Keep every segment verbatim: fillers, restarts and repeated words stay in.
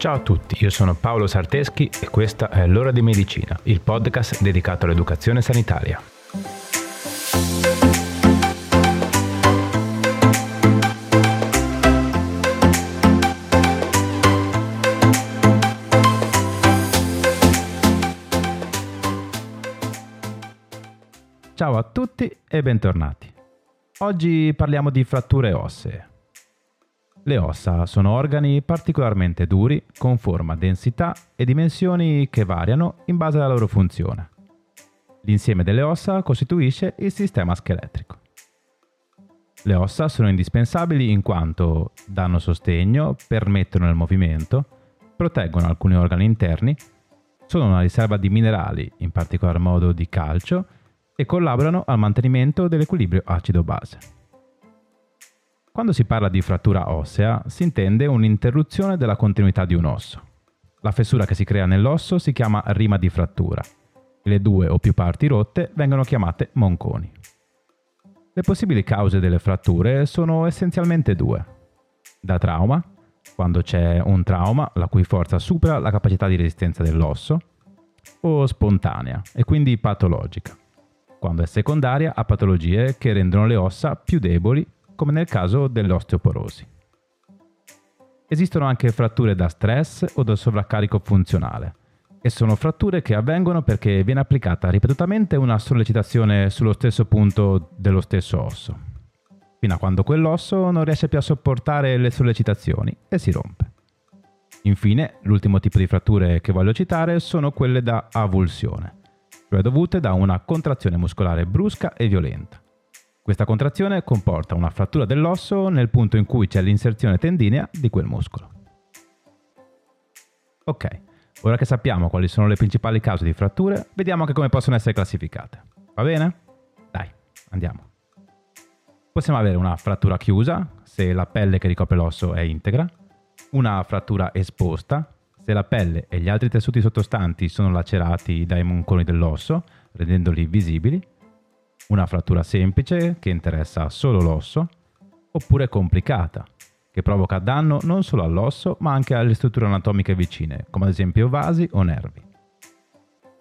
Ciao a tutti, io sono Paolo Sarteschi e questa è L'Ora di Medicina, il podcast dedicato all'educazione sanitaria. Ciao a tutti e bentornati. Oggi parliamo di fratture ossee. Le ossa sono organi particolarmente duri, con forma, densità e dimensioni che variano in base alla loro funzione. L'insieme delle ossa costituisce il sistema scheletrico. Le ossa sono indispensabili in quanto danno sostegno, permettono il movimento, proteggono alcuni organi interni, sono una riserva di minerali, in particolar modo di calcio, e collaborano al mantenimento dell'equilibrio acido-base. Quando si parla di frattura ossea, si intende un'interruzione della continuità di un osso. La fessura che si crea nell'osso si chiama rima di frattura. Le due o più parti rotte vengono chiamate monconi. Le possibili cause delle fratture sono essenzialmente due. Da trauma, quando c'è un trauma la cui forza supera la capacità di resistenza dell'osso, o spontanea e quindi patologica, quando è secondaria a patologie che rendono le ossa più deboli, come nel caso dell'osteoporosi. Esistono anche fratture da stress o da sovraccarico funzionale, e sono fratture che avvengono perché viene applicata ripetutamente una sollecitazione sullo stesso punto dello stesso osso, fino a quando quell'osso non riesce più a sopportare le sollecitazioni e si rompe. Infine, l'ultimo tipo di fratture che voglio citare sono quelle da avulsione, cioè dovute da una contrazione muscolare brusca e violenta. Questa contrazione comporta una frattura dell'osso nel punto in cui c'è l'inserzione tendinea di quel muscolo. Ok, ora che sappiamo quali sono le principali cause di fratture, vediamo anche come possono essere classificate. Va bene? Dai, andiamo. Possiamo avere una frattura chiusa, se la pelle che ricopre l'osso è integra, una frattura esposta, se la pelle e gli altri tessuti sottostanti sono lacerati dai monconi dell'osso, rendendoli visibili, una frattura semplice, che interessa solo l'osso, oppure complicata, che provoca danno non solo all'osso, ma anche alle strutture anatomiche vicine, come ad esempio vasi o nervi.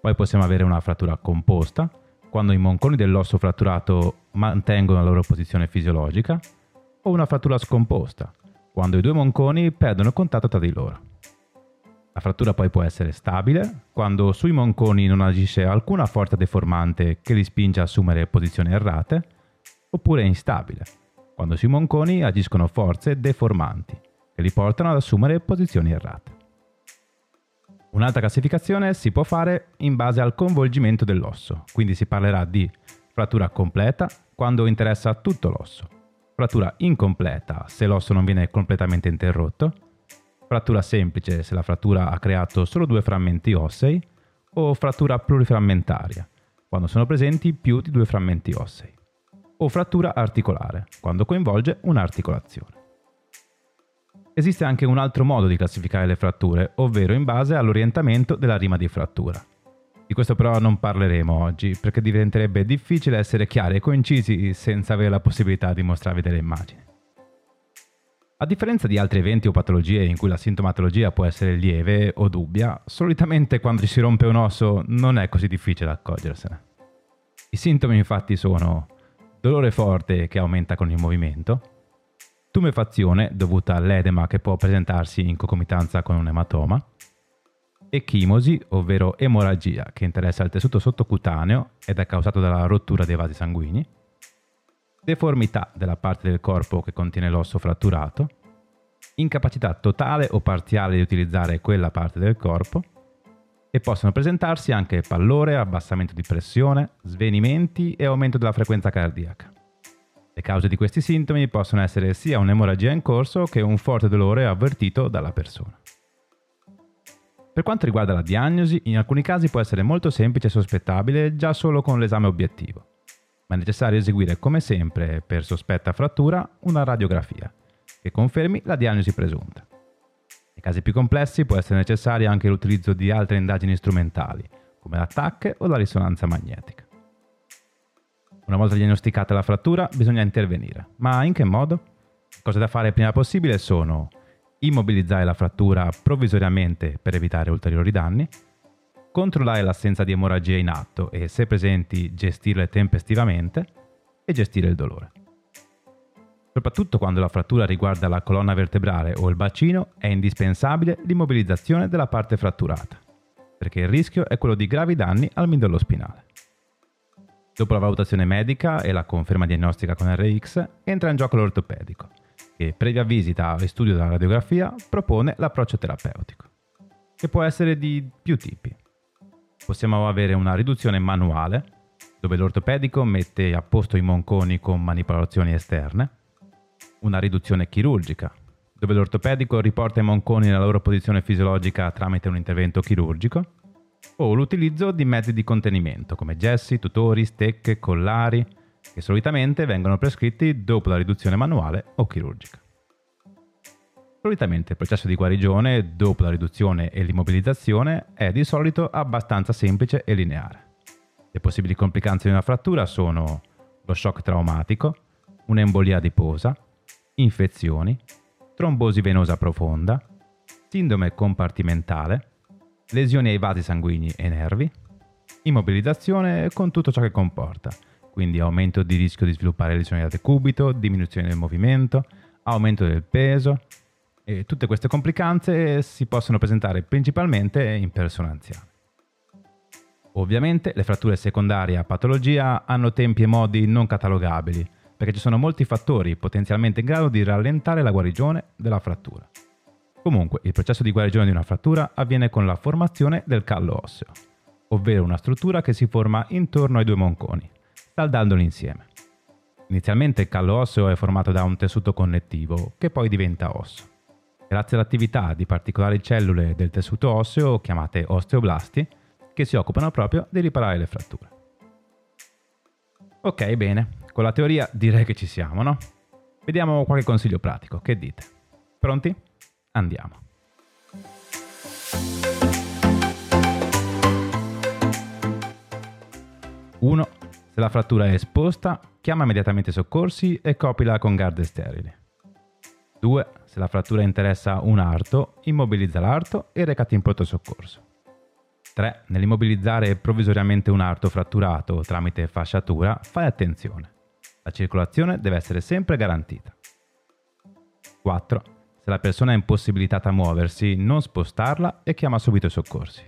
Poi possiamo avere una frattura composta, quando i monconi dell'osso fratturato mantengono la loro posizione fisiologica, o una frattura scomposta, quando i due monconi perdono il contatto tra di loro. La frattura poi può essere stabile, quando sui monconi non agisce alcuna forza deformante che li spinge a assumere posizioni errate, oppure instabile, quando sui monconi agiscono forze deformanti che li portano ad assumere posizioni errate. Un'altra classificazione si può fare in base al coinvolgimento dell'osso, quindi si parlerà di frattura completa quando interessa tutto l'osso, frattura incompleta se l'osso non viene completamente interrotto, frattura semplice se la frattura ha creato solo due frammenti ossei, o frattura pluriframmentaria, quando sono presenti più di due frammenti ossei, o frattura articolare, quando coinvolge un'articolazione. Esiste anche un altro modo di classificare le fratture, ovvero in base all'orientamento della rima di frattura. Di questo però non parleremo oggi, perché diventerebbe difficile essere chiari e concisi senza avere la possibilità di mostrarvi delle immagini. A differenza di altri eventi o patologie in cui la sintomatologia può essere lieve o dubbia, solitamente quando ci si rompe un osso non è così difficile accorgersene. I sintomi infatti sono dolore forte che aumenta con il movimento, tumefazione dovuta all'edema che può presentarsi in concomitanza con un ematoma, ecchimosi, ovvero emorragia che interessa il tessuto sottocutaneo ed è causato dalla rottura dei vasi sanguigni, deformità della parte del corpo che contiene l'osso fratturato, incapacità totale o parziale di utilizzare quella parte del corpo, e possono presentarsi anche pallore, abbassamento di pressione, svenimenti e aumento della frequenza cardiaca. Le cause di questi sintomi possono essere sia un'emorragia in corso che un forte dolore avvertito dalla persona. Per quanto riguarda la diagnosi, in alcuni casi può essere molto semplice e sospettabile già solo con l'esame obiettivo, ma è necessario eseguire, come sempre, per sospetta frattura, una radiografia che confermi la diagnosi presunta. Nei casi più complessi può essere necessario anche l'utilizzo di altre indagini strumentali, come la TAC o la risonanza magnetica. Una volta diagnosticata la frattura, bisogna intervenire. Ma in che modo? Le cose da fare prima possibile sono immobilizzare la frattura provvisoriamente per evitare ulteriori danni, controllare l'assenza di emorragia in atto e, se presenti, gestirle tempestivamente e gestire il dolore. Soprattutto quando la frattura riguarda la colonna vertebrale o il bacino, è indispensabile l'immobilizzazione della parte fratturata, perché il rischio è quello di gravi danni al midollo spinale. Dopo la valutazione medica e la conferma diagnostica con erre ics, entra in gioco l'ortopedico, che previa visita e studio della radiografia propone l'approccio terapeutico, che può essere di più tipi. Possiamo avere una riduzione manuale, dove l'ortopedico mette a posto i monconi con manipolazioni esterne, una riduzione chirurgica, dove l'ortopedico riporta i monconi nella loro posizione fisiologica tramite un intervento chirurgico, o l'utilizzo di mezzi di contenimento come gessi, tutori, stecche, collari, che solitamente vengono prescritti dopo la riduzione manuale o chirurgica. Solitamente il processo di guarigione dopo la riduzione e l'immobilizzazione è di solito abbastanza semplice e lineare. Le possibili complicanze di una frattura sono lo shock traumatico, un'embolia adiposa, infezioni, trombosi venosa profonda, sindrome compartimentale, lesioni ai vasi sanguigni e nervi, immobilizzazione con tutto ciò che comporta, quindi aumento di rischio di sviluppare lesioni da decubito, diminuzione del movimento, aumento del peso, e tutte queste complicanze si possono presentare principalmente in persone anziane. Ovviamente le fratture secondarie a patologia hanno tempi e modi non catalogabili, perché ci sono molti fattori potenzialmente in grado di rallentare la guarigione della frattura. Comunque, il processo di guarigione di una frattura avviene con la formazione del callo osseo, ovvero una struttura che si forma intorno ai due monconi, saldandoli insieme. Inizialmente il callo osseo è formato da un tessuto connettivo, che poi diventa osso. Grazie all'attività di particolari cellule del tessuto osseo, chiamate osteoblasti, che si occupano proprio di riparare le fratture. Ok, bene. Con la teoria direi che ci siamo, no? Vediamo qualche consiglio pratico, che dite? Pronti? Andiamo! uno. Se la frattura è esposta, chiama immediatamente i soccorsi e coprila con garde sterili. due. Se la frattura interessa un arto, immobilizza l'arto e recati in pronto soccorso. tre. Nell'immobilizzare provvisoriamente un arto fratturato tramite fasciatura, fai attenzione. La circolazione deve essere sempre garantita. quattro. Se la persona è impossibilitata a muoversi, non spostarla e chiama subito i soccorsi.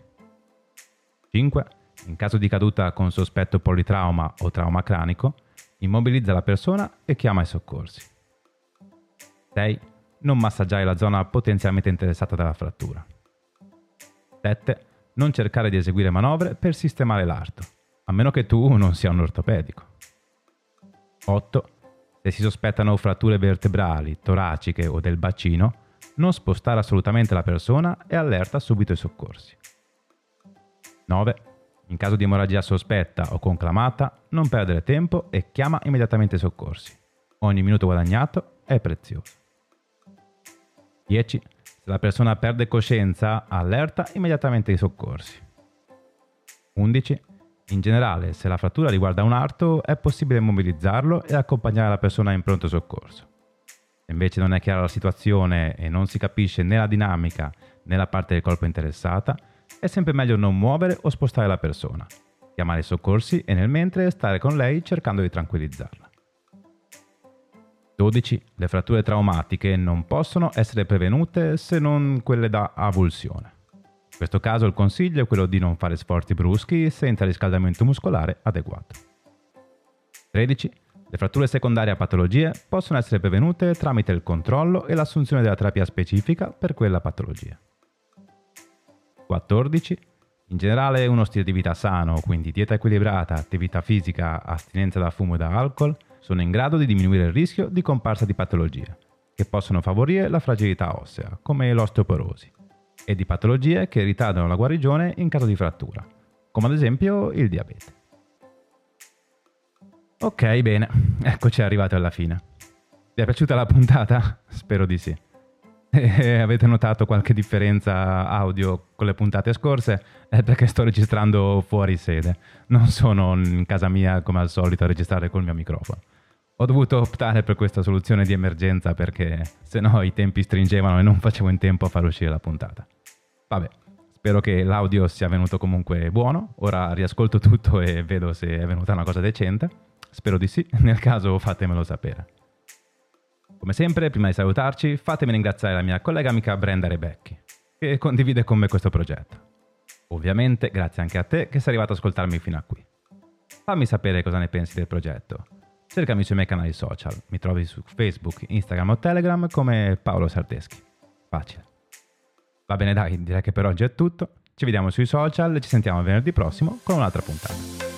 cinque. In caso di caduta con sospetto politrauma o trauma cranico, immobilizza la persona e chiama i soccorsi. sei. Non massaggiare la zona potenzialmente interessata dalla frattura. sette. Non cercare di eseguire manovre per sistemare l'arto, a meno che tu non sia un ortopedico. otto. Se si sospettano fratture vertebrali, toraciche o del bacino, non spostare assolutamente la persona e allerta subito i soccorsi. nove. In caso di emorragia sospetta o conclamata, non perdere tempo e chiama immediatamente i soccorsi. Ogni minuto guadagnato è prezioso. dieci. Se la persona perde coscienza, allerta immediatamente i soccorsi. undici. In generale, se la frattura riguarda un arto, è possibile immobilizzarlo e accompagnare la persona in pronto soccorso. Se invece non è chiara la situazione e non si capisce né la dinamica né la parte del corpo interessata, è sempre meglio non muovere o spostare la persona, chiamare i soccorsi e nel mentre stare con lei cercando di tranquillizzarla. dodici. Le fratture traumatiche non possono essere prevenute se non quelle da avulsione. In questo caso il consiglio è quello di non fare sforzi bruschi senza riscaldamento muscolare adeguato. tredici. Le fratture secondarie a patologie possono essere prevenute tramite il controllo e l'assunzione della terapia specifica per quella patologia. quattordici. In generale uno stile di vita sano, quindi dieta equilibrata, attività fisica, astinenza da fumo e da alcol, sono in grado di diminuire il rischio di comparsa di patologie, che possono favorire la fragilità ossea, come l'osteoporosi, e di patologie che ritardano la guarigione in caso di frattura, come ad esempio il diabete. Ok, bene, eccoci arrivati alla fine. Vi è piaciuta la puntata? Spero di sì. E avete notato qualche differenza audio con le puntate scorse? È perché sto registrando fuori sede, non sono in casa mia come al solito a registrare col mio microfono. Ho dovuto optare per questa soluzione di emergenza perché sennò i tempi stringevano e non facevo in tempo a far uscire la puntata. Vabbè, spero che l'audio sia venuto comunque buono. Ora riascolto tutto e vedo se è venuta una cosa decente. Spero di sì, nel caso fatemelo sapere. Come sempre, prima di salutarci, fatemi ringraziare la mia collega amica Brenda Rebecchi, che condivide con me questo progetto. Ovviamente grazie anche a te che sei arrivato ad ascoltarmi fino a qui. Fammi sapere cosa ne pensi del progetto. Cercami sui miei canali social, mi trovi su Facebook, Instagram o Telegram come Paolo Sarteschi. Facile. Va bene dai, direi che per oggi è tutto. Ci vediamo sui social e ci sentiamo venerdì prossimo con un'altra puntata.